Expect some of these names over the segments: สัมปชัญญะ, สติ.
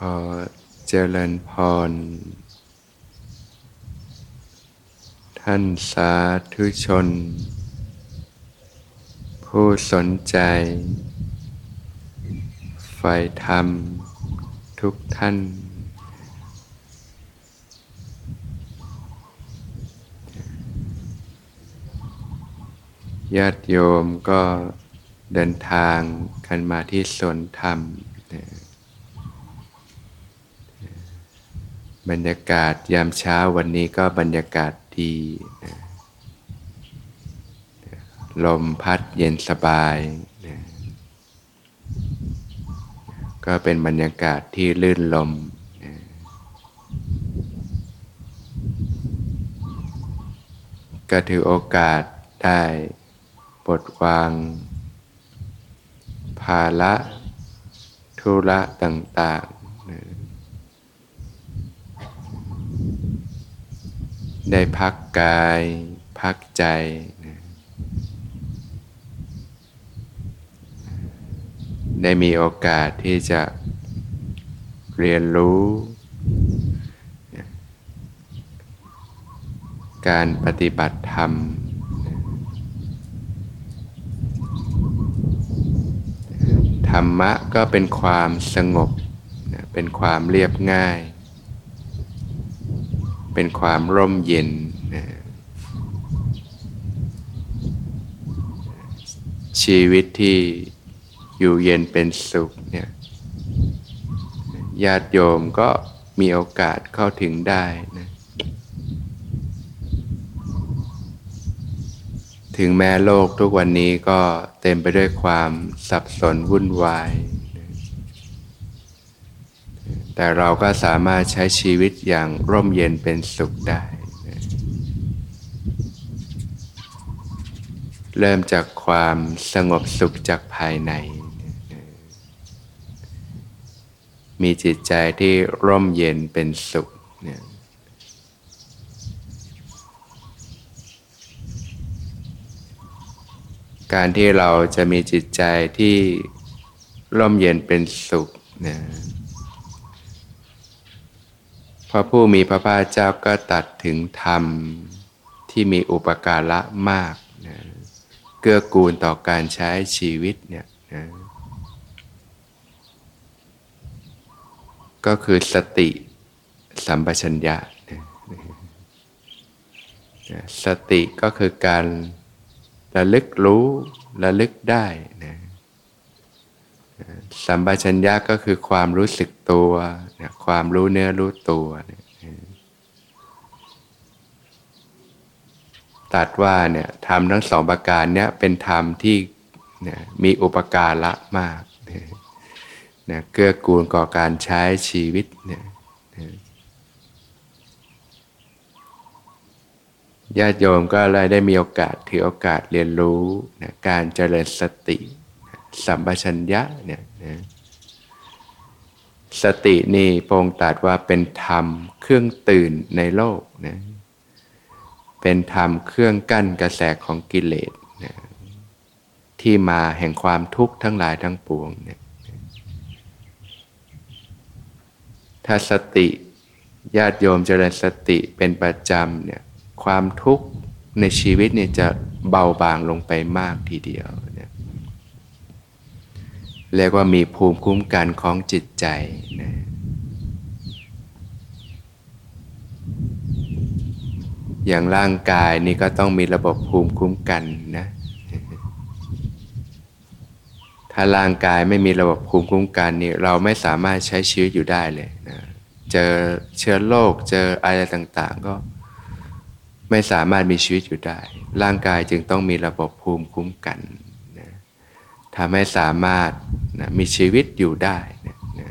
ขอเจริญพรท่านสาธุชนผู้สนใจใฝ่ธรรมทุกท่านญาติโยมก็เดินทางกันมาที่สวนธรรมบรรยากาศยามเช้าวันนี้ก็บรรยากาศดีลมพัดเย็นสบายก็เป็นบรรยากาศที่ลื่นลมก็ถือโอกาสได้ปลดวางภาระธุระต่างๆได้พักกายพักใจได้มีโอกาสที่จะเรียนรู้การปฏิบัติธรรมธรรมะก็เป็นความสงบเป็นความเรียบง่ายเป็นความร่มเย็นชีวิตที่อยู่เย็นเป็นสุขเนี่ยญาติโยมก็มีโอกาสเข้าถึงได้นะถึงแม้โลกทุกวันนี้ก็เต็มไปด้วยความสับสนวุ่นวายนะแต่เราก็สามารถใช้ชีวิตอย่างร่มเย็นเป็นสุขได้นะเริ่มจากความสงบสุขจากภายในมีจิตใจที่ร่มเย็นเป็นสุขเนี่ยการที่เราจะมีจิตใจที่ร่มเย็นเป็นสุขเนี่ยพระผู้มีพระภาคเจ้าก็ตรัสถึงธรรมที่มีอุปการะมากนะเกื้อกูลต่อการใช้ชีวิตเนี่ยนะก็คือสติสัมปชัญญะสติก็คือการระลึกรู้ระลึกได้นะสัมปชัญญะก็คือความรู้สึกตัวนะความรู้เนื้อรู้ตัวนะตรัสว่าเนี่ยธรรมทั้งสองประการเนี้ยเป็นธรรมที่นะมีอุปการะมากนะนะเกื้อกูลก่อการใช้ชีวิตเนี่ยญาติโยมก็เลยได้มีโอกาสถือโอกาสเรียนรู้นะการเจริญสติสัมปชัญญะเนี่ยนะสตินี่พระองค์ตรัสว่าเป็นธรรมเครื่องตื่นในโลกนะเป็นธรรมเครื่องกั้นกระแสของกิเลสนะที่มาแห่งความทุกข์ทั้งหลายทั้งปวงเนี่ยถ้าสติญาติโยมเจริญสติเป็นประจำเนี่ยความทุกข์ในชีวิตเนี่ยจะเบาบางลงไปมากทีเดียวเนี่ยเรียกว่ามีภูมิคุ้มกันของจิตใจนะอย่างร่างกายนี่ก็ต้องมีระบบภูมิคุ้มกันนะถ้าร่างกายไม่มีระบบภูมิคุ้มกันนี่เราไม่สามารถใช้ชีวิตอยู่ได้เลยนะเจอเชื้อโรคเจออะไรต่างๆก็ไม่สามารถมีชีวิตอยู่ได้ร่างกายจึงต้องมีระบบภูมิคุ้มกันนะทำให้สามารถนะมีชีวิตอยู่ได้นะนะ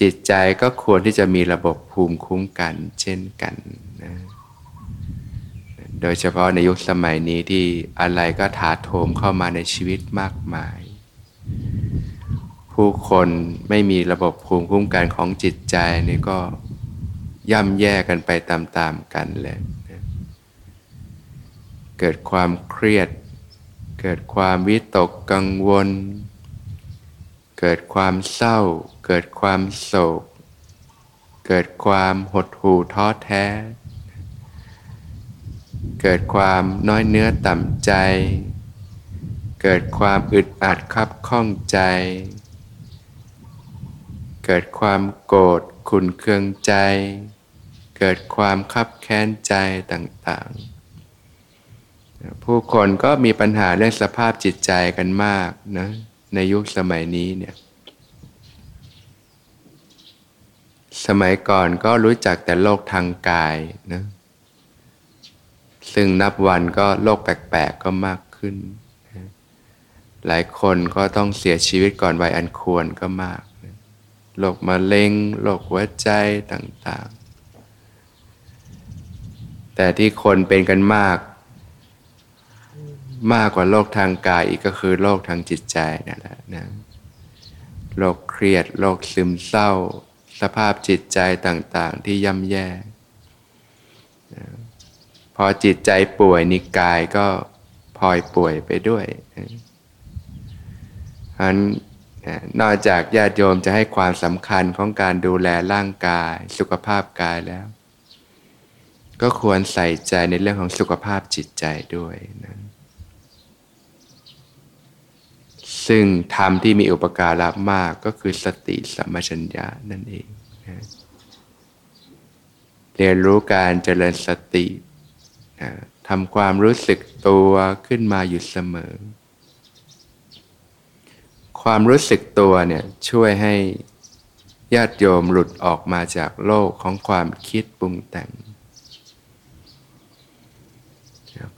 จิตใจก็ควรที่จะมีระบบภูมิคุ้มกันเช่นกันนะโดยเฉพาะในยุคสมัยนี้ที่อะไรก็ถาโถมเข้ามาในชีวิตมากมายผู้คนไม่มีระบบภูมิคุ้มกันของจิตใจนี่ก็ย่ำแย่กันไปตามๆกันเลยนะเกิดความเครียดเกิดความวิตกกังวลเ เกิดความเศร้าเกิดความโศกเกิดความหดหู่ท้อแท้เกิดความน้อยเนื้อต่ำใจเกิดความอึดอัดคับข้องใจเกิดความโกรธขุ่นเคืองใจเกิดความคับแค้นใจต่างๆผู้คนก็มีปัญหาเรื่องสภาพจิตใจกันมากนะในยุคสมัยนี้เนี่ยสมัยก่อนก็รู้จักแต่โรคทางกายนะซึ่งนับวันก็โรคแปลกๆก็มากขึ้นหลายคนก็ต้องเสียชีวิตก่อนวัยอันควรก็มากโรคมะเร็งโรคหัวใจต่างๆแต่ที่คนเป็นกันมากกว่าโรคทางกายอีกก็คือโรคทางจิตใจนั่นแหละนะโรคเครียดโรคซึมเศร้าสภาพจิตใจต่างๆที่ย่ำแย่พอจิตใจป่วยนิกายก็พลอยป่วยไปด้วยฉะนั้นนอกจากญาติโยมจะให้ความสำคัญของการดูแลร่างกายสุขภาพกายแล้วก็ควรใส่ใจในเรื่องของสุขภาพจิตใจด้วยนะซึ่งธรรมที่มีอุปการะมากก็คือสติสัมปชัญญะนั่นเองนะเรียนรู้การเจริญสตินะทำความรู้สึกตัวขึ้นมาอยู่เสมอความรู้สึกตัวเนี่ยช่วยให้ญาติโยมหลุดออกมาจากโลกของความคิดปรุงแต่ง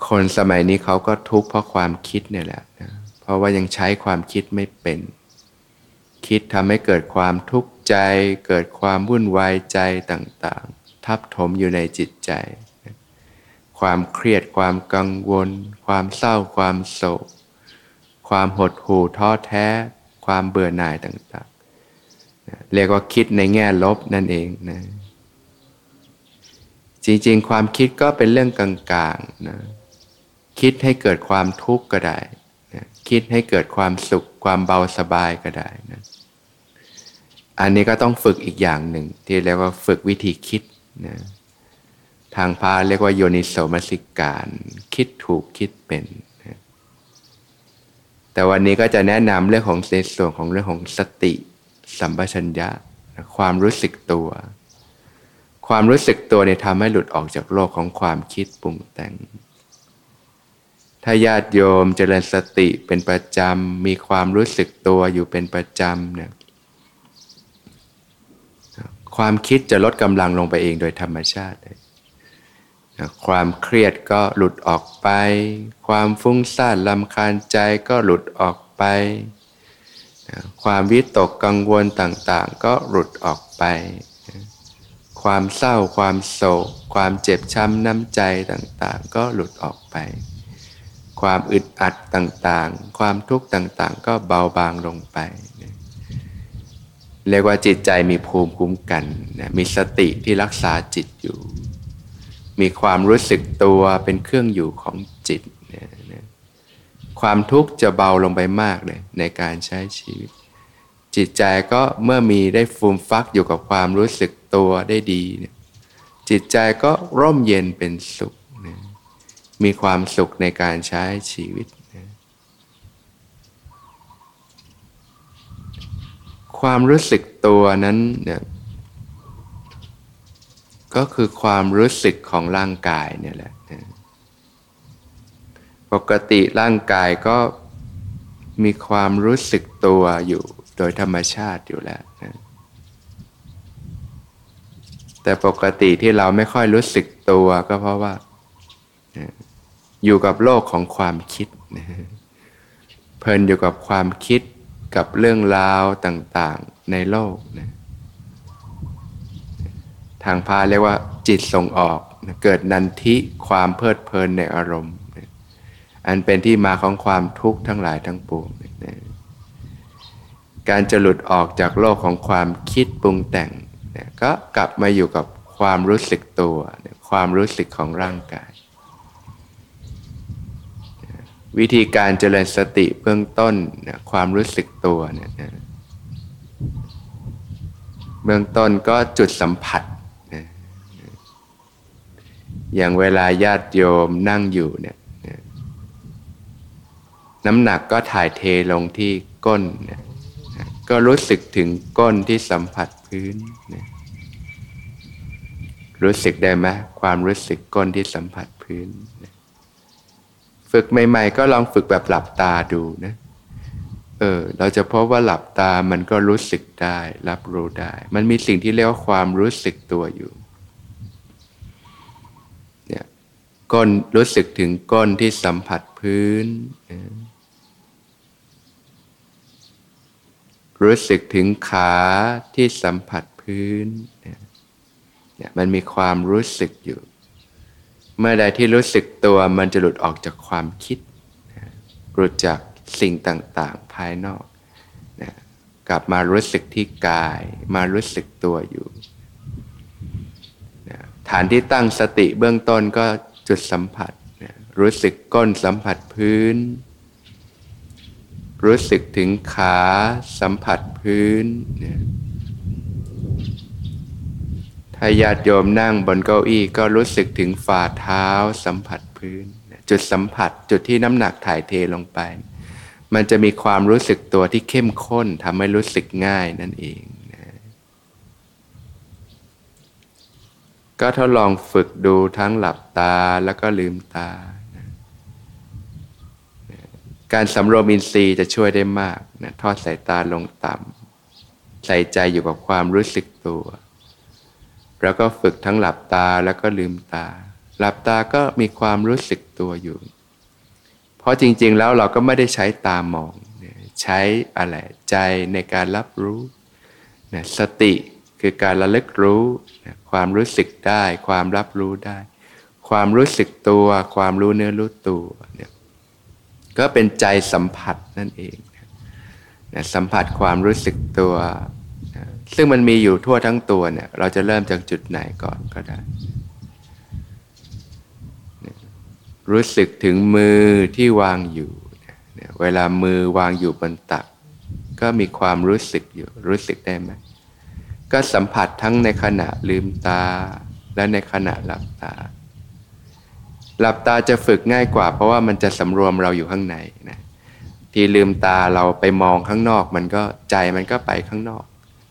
คนสมัยนี้เขาก็ทุกข์เพราะความคิดเนี่ยแหละนะเพราะว่ายังใช้ความคิดไม่เป็นคิดทำให้เกิดความทุกข์ใจเกิดความวุ่นวายใจต่างๆทับถมอยู่ในจิตใจความเครียดความกังวลความเศร้าความโศกความหดหู่ท้อแท้ความเบื่อหน่ายต่างๆเรียกว่าคิดในแง่ลบนั่นเองนะจริงๆความคิดก็เป็นเรื่องกลางๆนะคิดให้เกิดความทุกข์ก็ได้นะคิดให้เกิดความสุขความเบาสบายก็ได้นะอันนี้ก็ต้องฝึกอีกอย่างหนึ่งที่เรียกว่าฝึกวิธีคิดนะทางพาเรียกว่าโยนิโสมนสิการคิดถูกคิดเป็นแต่วันนี้ก็จะแนะนำเรื่องของในส่วนของเรื่องของสติสัมปชัญญะความรู้สึกตัวความรู้สึกตัวเนี่ยทำให้หลุดออกจากโลกของความคิดปรุงแต่งถ้าญาติโยมเจริญสติเป็นประจำมีความรู้สึกตัวอยู่เป็นประจำเนี่ยความคิดจะลดกำลังลงไปเองโดยธรรมชาติความเครียดก็หลุดออกไปความฟุ้งซ่านรำคาญใจก็หลุดออกไปความวิตกกังวลต่างๆก็หลุดออกไปความเศร้าความโศกความเจ็บช้ำน้ำใจต่างๆก็หลุดออกไปความอึดอัดต่างๆความทุกข์ต่างๆก็เบาบางลงไปเรียกว่าจิตใจมีภูมิคุ้มกันมีสติที่รักษาจิตอยู่มีความรู้สึกตัวเป็นเครื่องอยู่ของจิตนะความทุกข์จะเบาลงไปมากเลยในการใช้ชีวิตจิตใจก็เมื่อมีได้ฟูมฟักอยู่กับความรู้สึกตัวได้ดีนะจิตใจก็ร่มเย็นเป็นสุขนะมีความสุขในการใช้ชีวิตนะความรู้สึกตัวนั้นนะก็คือความรู้สึกของร่างกายเนี่ยแหละนะปกติร่างกายก็มีความรู้สึกตัวอยู่โดยธรรมชาติอยู่แล้วนะแต่ปกติที่เราไม่ค่อยรู้สึกตัวก็เพราะว่าอยู่กับโลกของความคิดนะเพลินอยู่กับความคิดกับเรื่องราวต่างๆในโลกนะทางพาเรียกว่าจิตส่งออกเกิดนันทิความเพลิดเพลินในอารมณ์อันเป็นที่มาของความทุกข์ทั้งหลายทั้งปวงการจะหลุดออกจากโลกของความคิดปรุงแต่งก็กลับมาอยู่กับความรู้สึกตัวความรู้สึกของร่างกายวิธีการเจริญสติเบื้องต้นความรู้สึกตัว เบื้องต้นก็จุดสัมผัสอย่างเวลาญาติโยมนั่งอยู่เนี่ยน้ำหนักก็ถ่ายเทลงที่ก้นเนี่ยก็รู้สึกถึงก้นที่สัมผัสพื้นเนี่ยรู้สึกได้ไหมความรู้สึกก้นที่สัมผัสพื้นเนี่ยฝึกใหม่ๆก็ลองฝึกแบบหลับตาดูนะเราจะพบว่าหลับตามันก็รู้สึกได้รับรู้ได้มันมีสิ่งที่เรียกว่าความรู้สึกตัวอยู่เนี่ยก้นรู้สึกถึงก้นที่สัมผัสพื้นรู้สึกถึงขาที่สัมผัสพื้นเนี่ยมันมีความรู้สึกอยู่เมื่อใดที่รู้สึกตัวมันจะหลุดออกจากความคิดหลุดจากสิ่งต่างๆภายนอกนะกลับมารู้สึกที่กายมารู้สึกตัวอยู่นะฐานที่ตั้งสติเบื้องต้นก็จุดสัมผัสนะรู้สึกก้นสัมผัสพื้นรู้สึกถึงขาสัมผัสพื้นนะถ้าญาติโยมนั่งบนเก้าอี้ก็รู้สึกถึงฝ่าเท้าสัมผัสพื้นนะจุดสัมผัสจุดที่น้ำหนักถ่ายเทลงไปมันจะมีความรู้สึกตัวที่เข้มข้นทำให้รู้สึกง่ายนั่นเองนะก็ทดลองฝึกดูทั้งหลับตาแล้วก็ลืมตานะการสำรวมอินทรีย์จะช่วยได้มากนะทอดสายตาลงต่ำใส่ใจอยู่กับความรู้สึกตัวแล้วก็ฝึกทั้งหลับตาแล้วก็ลืมตาหลับตาก็มีความรู้สึกตัวอยู่เพราะจริงๆแล้วเราก็ไม่ได้ใช้ตามองใช้อะไรใจในการรับรู้สติคือการระลึกรู้ความรู้สึกได้ความรับรู้ได้ความรู้สึกตัวความรู้เนื้อรู้ตัวเนี่ยก็เป็นใจสัมผัสนั่นเองสัมผัสความรู้สึกตัวซึ่งมันมีอยู่ทั่วทั้งตัวเนี่ยเราจะเริ่มจากจุดไหนก่อนก็ได้รู้สึกถึงมือที่วางอยู่เวลามือวางอยู่บนตักก็มีความรู้สึกอยู่รู้สึกได้ไหมก็สัมผัสทั้งในขณะลืมตาและในขณะหลับตาหลับตาจะฝึกง่ายกว่าเพราะว่ามันจะสำรวมเราอยู่ข้างในนะที่ลืมตาเราไปมองข้างนอกมันก็ใจมันก็ไปข้างนอก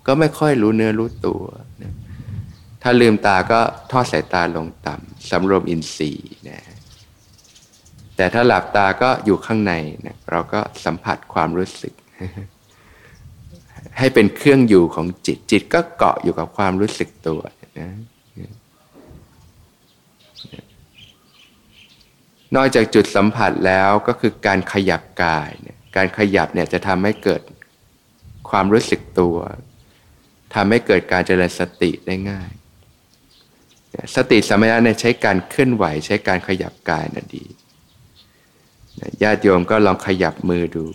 ก็ไม่ค่อยรู้เนื้อรู้ตัวนะถ้าลืมตาก็ทอดสายตาลงต่ำสำรวมอินทรีย์นะแต่ถ้าหลับตาก็อยู่ข้างในนะเราก็สัมผัสความรู้สึกให้เป็นเครื่องอยู่ของจิตจิตก็เกาะอยู่กับความรู้สึกตัวนะนอกจากจุดสัมผัสแล้วก็คือการขยับกายเนี่ยการขยับเนี่ยจะทำให้เกิดความรู้สึกตัวทำให้เกิดการเจริญสติได้ง่ายสติสัมปชัญญะเนี่ยใช้การเคลื่อนไหวใช้การขยับกายน่ะดีญาติโยมก็ลองขยับมือดู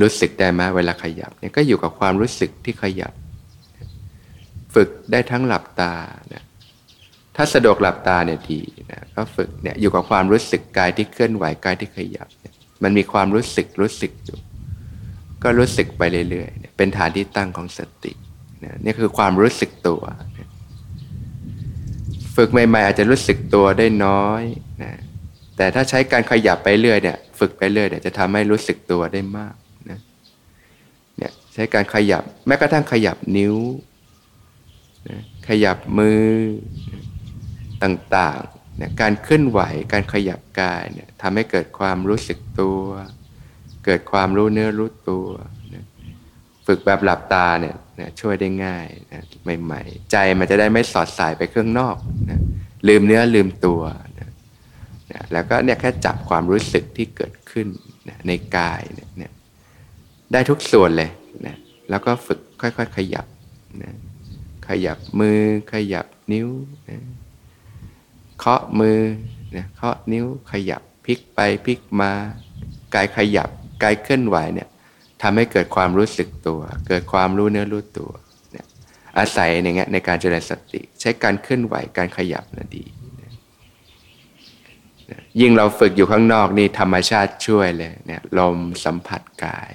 รู้สึกได้ไหมเวลาขยับเนี่ยก็อยู่กับความรู้สึกที่ขยับฝึกได้ทั้งหลับตานะถ้าสะดวกหลับตาเนี่ยดีนะก็ฝึกเนี่ยอยู่กับความรู้สึกกายที่เคลื่อนไหวกายที่ขยับมันมีความรู้สึกอยู่ก็รู้สึกไปเรื่อยๆเป็นฐานที่ตั้งของสตินี่คือความรู้สึกตัวฝึกใหม่ๆอาจจะรู้สึกตัวได้น้อยนะแต่ถ้าใช้การขยับไปเรื่อยเนี่ยฝึกไปเรื่อยเนี่ยจะทำให้รู้สึกตัวได้มากนะเนี่ยใช้การขยับแม้กระทั่งขยับนิ้วนะขยับมือนะต่างๆนะการเคลื่อนไหวการขยับกายเนี่ยทำให้เกิดความรู้สึกตัวเกิดความรู้เนื้อรู้ตัวนะฝึกแบบหลับตาเนี่ยช่วยได้ง่ายนะใหม่ๆใจมันจะได้ไม่สอดสายไปข้างนอกนะลืมเนื้อลืมตัวนะนะแล้วก็เนี่ยแค่จับความรู้สึกที่เกิดขึ้นนะในกายเนี่ยได้ทุกส่วนเลยนะแล้วก็ฝึกค่อยๆขยับนะขยับมือขยับนิ้วนะเคาะมือนะเคาะนิ้วขยับพลิกไปพลิกมากายขยับกายเคลื่อนไหวเนี่ยทำให้เกิดความรู้สึกตัวเกิดความรู้เนื้อรู้ตัวเนี่ยอาศัยอย่างเงี้ยในการเจริญสติใช้การเคลื่อนไหวการขยับน่ะดียิ่งเราฝึกอยู่ข้างนอกนี่ธรรมชาติช่วยเลยเนี่ยลมสัมผัสกาย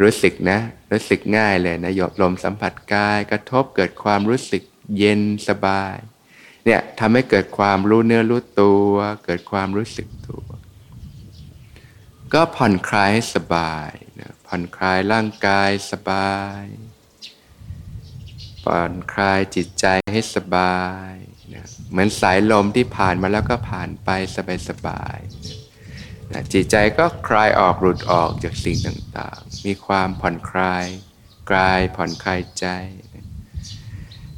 รู้สึกนะรู้สึกง่ายเลยนะลมสัมผัสกายกระทบเกิดความรู้สึกเย็นสบายเนี่ยทำให้เกิดความรู้เนื้อรู้ตัวเกิดความรู้สึกตัวก็ผ่อนคลายให้สบายนะผ่อนคลายร่างกายสบายผ่อนคลายจิตใจให้สบายนะเหมือนสายลมที่ผ่านมาแล้วก็ผ่านไปสบายๆนะจิตใจก็คลายออกหลุดออกจากสิ่งต่างๆมีความผ่อนคลายกายผ่อนคลายใจ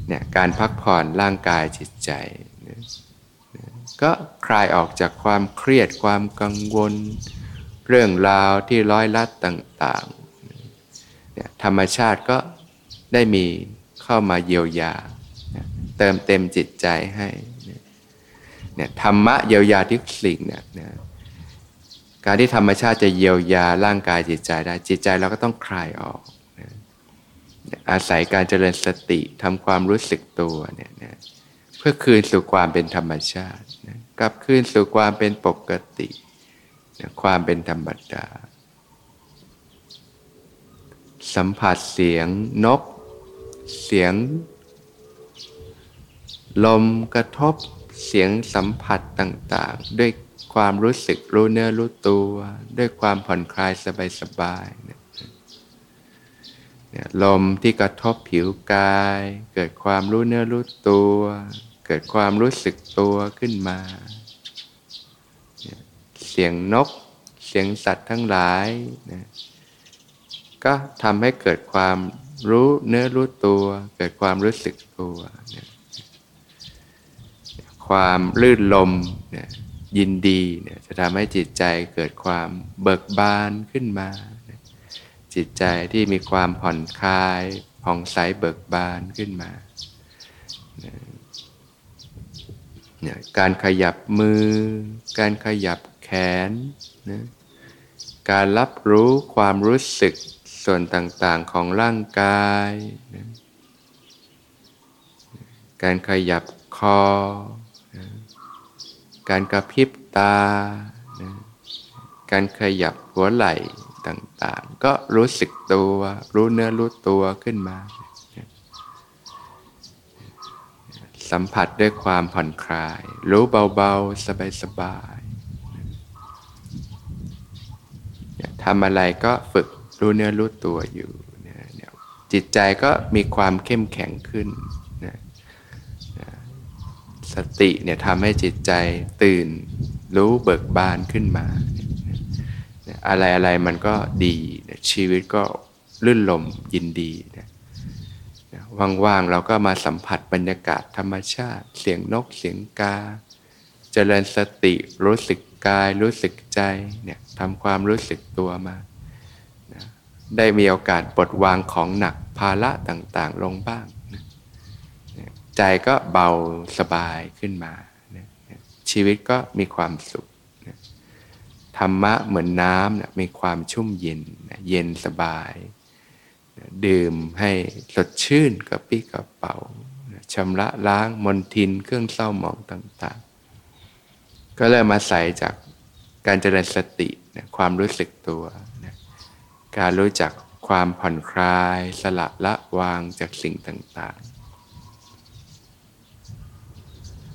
เนี่ยการพักผ่อนร่างกายจิตใจนะก็คลายออกจากความเครียดความกังวลเรื่องราวที่ร้อยลัดต่างๆเนี่ยธรรมชาติก็ได้มีเข้ามาเยียวยาเติมเต็มจิตใจให้เนี่ยธรรมะเยียวยาทุกสิ่งเนี่ยการที่ธรรมชาติจะเยียวยาร่างกายจิตใจได้จิตใจเราก็ต้องคลายออกอาศัยการเจริญสติทำความรู้สึกตัวเนี่ยเพื่อคืนสู่ความเป็นธรรมชาติกลับคืนสู่ความเป็นปกติความเป็นธรรมดาสัมผัสเสียงนกเสียงลมกระทบเสียงสัมผัสต่างๆด้วยความรู้สึกรู้เนื้อรู้ตัวด้วยความผ่อนคลายสบายๆลมที่กระทบผิวกายเกิดความรู้เนื้อรู้ตัวเกิดความรู้สึกตัวขึ้นมาเสียงนกเสียงสัตว์ทั้งหลายนะก็ทำให้เกิดความรู้เนื้อรู้ตัวเกิดความรู้สึกตัวนะความลื่นลมนะยินดีนะจะทำให้จิตใจเกิดความเบิกบานขึ้นมานะจิตใจที่มีความผ่อนคลายผ่องใสเบิกบานขึ้นมานะการขยับมือการขยับแขนนะการรับรู้ความรู้สึกส่วนต่างๆของร่างกายนะการขยับคอนะการกระพริบตานะการขยับหัวไหล่ต่างๆก็รู้สึกตัวรู้เนื้อรู้ตัวขึ้นมาสัมผัสด้วยความผ่อนคลายรู้เบาๆสบายๆทำอะไรก็ฝึกรู้เนื้อรู้ตัวอยู่จิตใจก็มีความเข้มแข็งขึ้นสติเนี่ยทำให้จิตใจตื่นรู้เบิกบานขึ้นมาอะไรๆมันก็ดีชีวิตก็ลื่นลมยินดีว่างๆเราก็มาสัมผัสบรรยากาศธรรมชาติเสียงนกเสียงกาเจริญสติรู้สึกกายรู้สึกใจเนี่ยทำความรู้สึกตัวมานะได้มีโอกาสปลดวางของหนักภาระต่างๆลงบ้างนะใจก็เบาสบายขึ้นมานะชีวิตก็มีความสุขนะธรรมะเหมือนน้ำนะมีความชุ่มเย็นนะเย็นสบายดื่มให้สดชื่นกระปี้กระเป๋าชำระล้างมลทินเครื่องเศร้าหมองต่างๆก็เริ่มมาใส่จากการเจริญสติความรู้สึกตัวการรู้จักความผ่อนคลายสละละวางจากสิ่งต่าง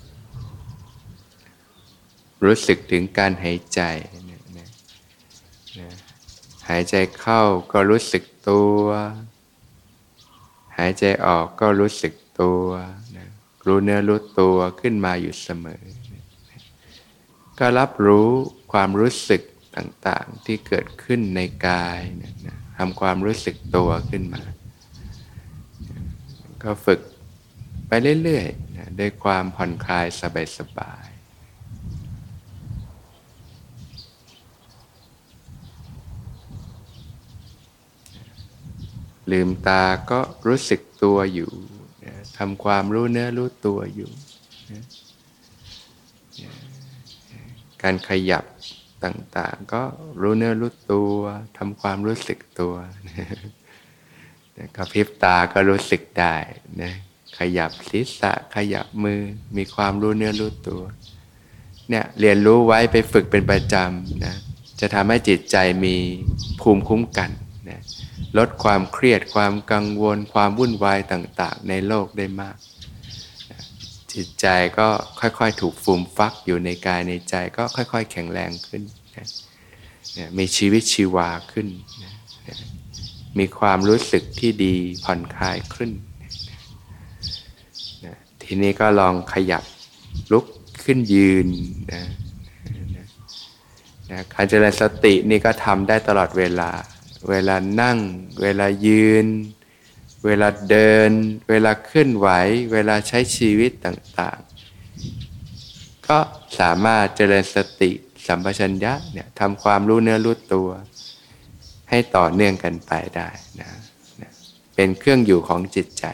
ๆรู้สึกถึงการหายใจหายใจเข้าก็รู้สึกตัวหายใจออกก็รู้สึกตัวนะรู้เนื้อรู้ตัวขึ้นมาอยู่เสมอก็รับรู้ความรู้สึกต่างๆที่เกิดขึ้นในกายนะทำความรู้สึกตัวขึ้นมาก็ฝึกไปเรื่อยๆนะด้วยความผ่อนคลายสบายๆลืมตาก็รู้สึกตัวอยู่ทำความรู้เนื้อรู้ตัวอยู่การขยับต่างๆก็รู้เนื้อรู้ตัวทำความรู้สึกตัวกระพริบตาก็รู้สึกได้นะขยับศีรษะขยับมือมีความรู้เนื้อรู้ตัวเนี่ยเรียนรู้ไว้ไปฝึกเป็นประจำนะจะทำให้จิตใจมีภูมิคุ้มกัน นะลดความเครียดความกังวลความวุ่นวายต่างๆในโลกได้มากจิตใจก็ค่อยๆถูกฟูมฟักอยู่ในกายในใจก็ค่อยๆแข็งแรงขึ้นนะมีชีวิตชีวาขึ้นนะมีความรู้สึกที่ดีผ่อนคลายขึ้นนะทีนี้ก็ลองขยับลุกขึ้นยืนนะการเจริญสตินี่ก็ทำได้ตลอดเวลาเวลานั่งเวลายืนเวลาเดินเวลาเคลื่อนไหวเวลาใช้ชีวิตต่างๆก็สามารถเจริญสติสัมปชัญญะเนี่ยทำความรู้เนื้อรู้ตัวให้ต่อเนื่องกันไปได้นะเป็นเครื่องอยู่ของจิตใจ